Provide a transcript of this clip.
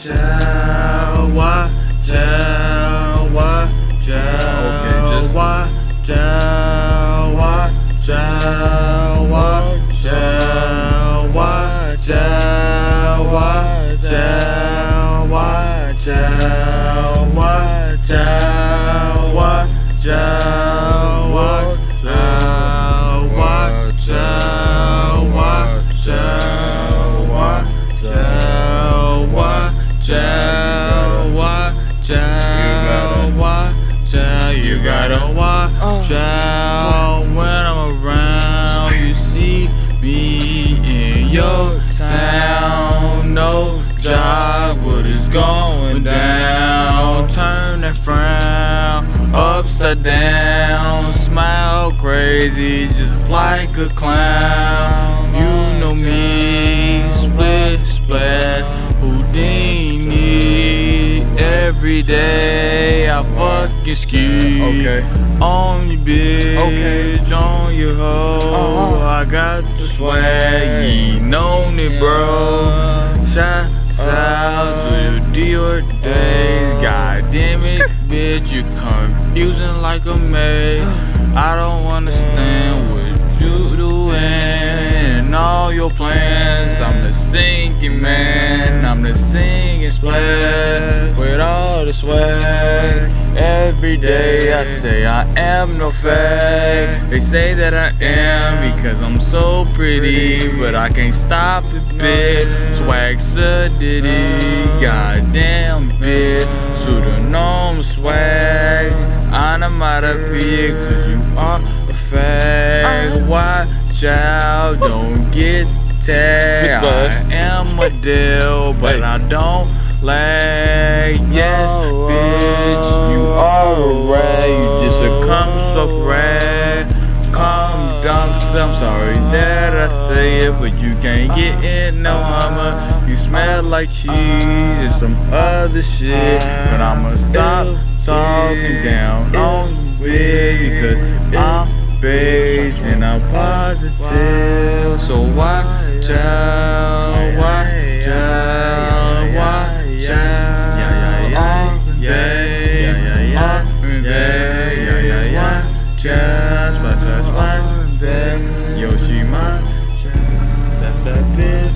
You gotta watch out when I'm around. You see me in your town. No job, what is going down? Turn that frown upside down. Smile crazy, just like a clown. You know me, split, splat, Houdini. Every day I fucking ski, on your bitch, on your hoe. I got the swag, you know it, bro. Shouts out to Dior Daze. God damn it, bitch, you confusing like a maid. I don't understand what you doing and all your plans. I'm the sinking man, I'm the singing splash with all the swag. Every day I say I am no fake. They say that I am because I'm so pretty, but I can't stop it, bitch. Swag sadity, goddamn bitch. Pseudonym swag, I'm out of here 'cause you are a fag. Watch out, don't get tagged. I am a deal, but I don't lag. Yes, bitch, you are a rat. You just a cum so rat. Cum dumpster, I'm sorry that I say it, but you can't get in no hummer. You smell like cheese and some other shit, but I'ma stop talking down on you, bitch, because I'm base and I'm positive. So watch out, watch out, watch out. I'm base, I'm base, watch out, watch out, watch out. Yo, she mine, that's that bitch.